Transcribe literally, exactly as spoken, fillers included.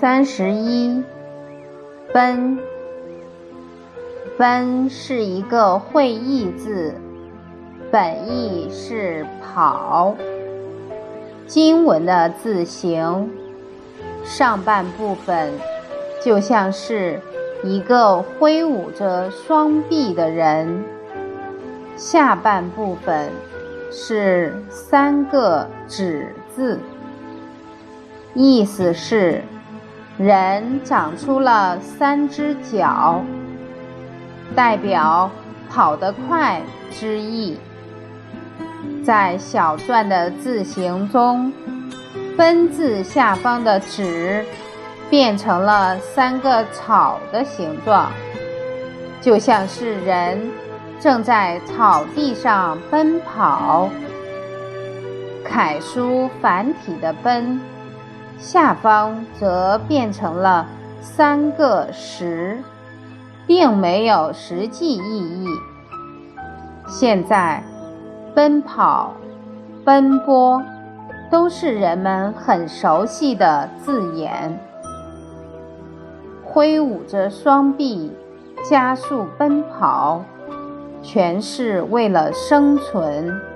三十一，奔。奔是一个会意字，本意是跑。经文的字形，上半部分就像是一个挥舞着双臂的人，下半部分是三个止字，意思是人长出了三只脚，代表跑得快之意。在小篆的字形中，奔字下方的止变成了三个草的形状，就像是人正在草地上奔跑。楷书繁体的奔下方则变成了三个石，并没有实际意义。现在奔跑、奔波都是人们很熟悉的字眼。挥舞着双臂加速奔跑，全是为了生存。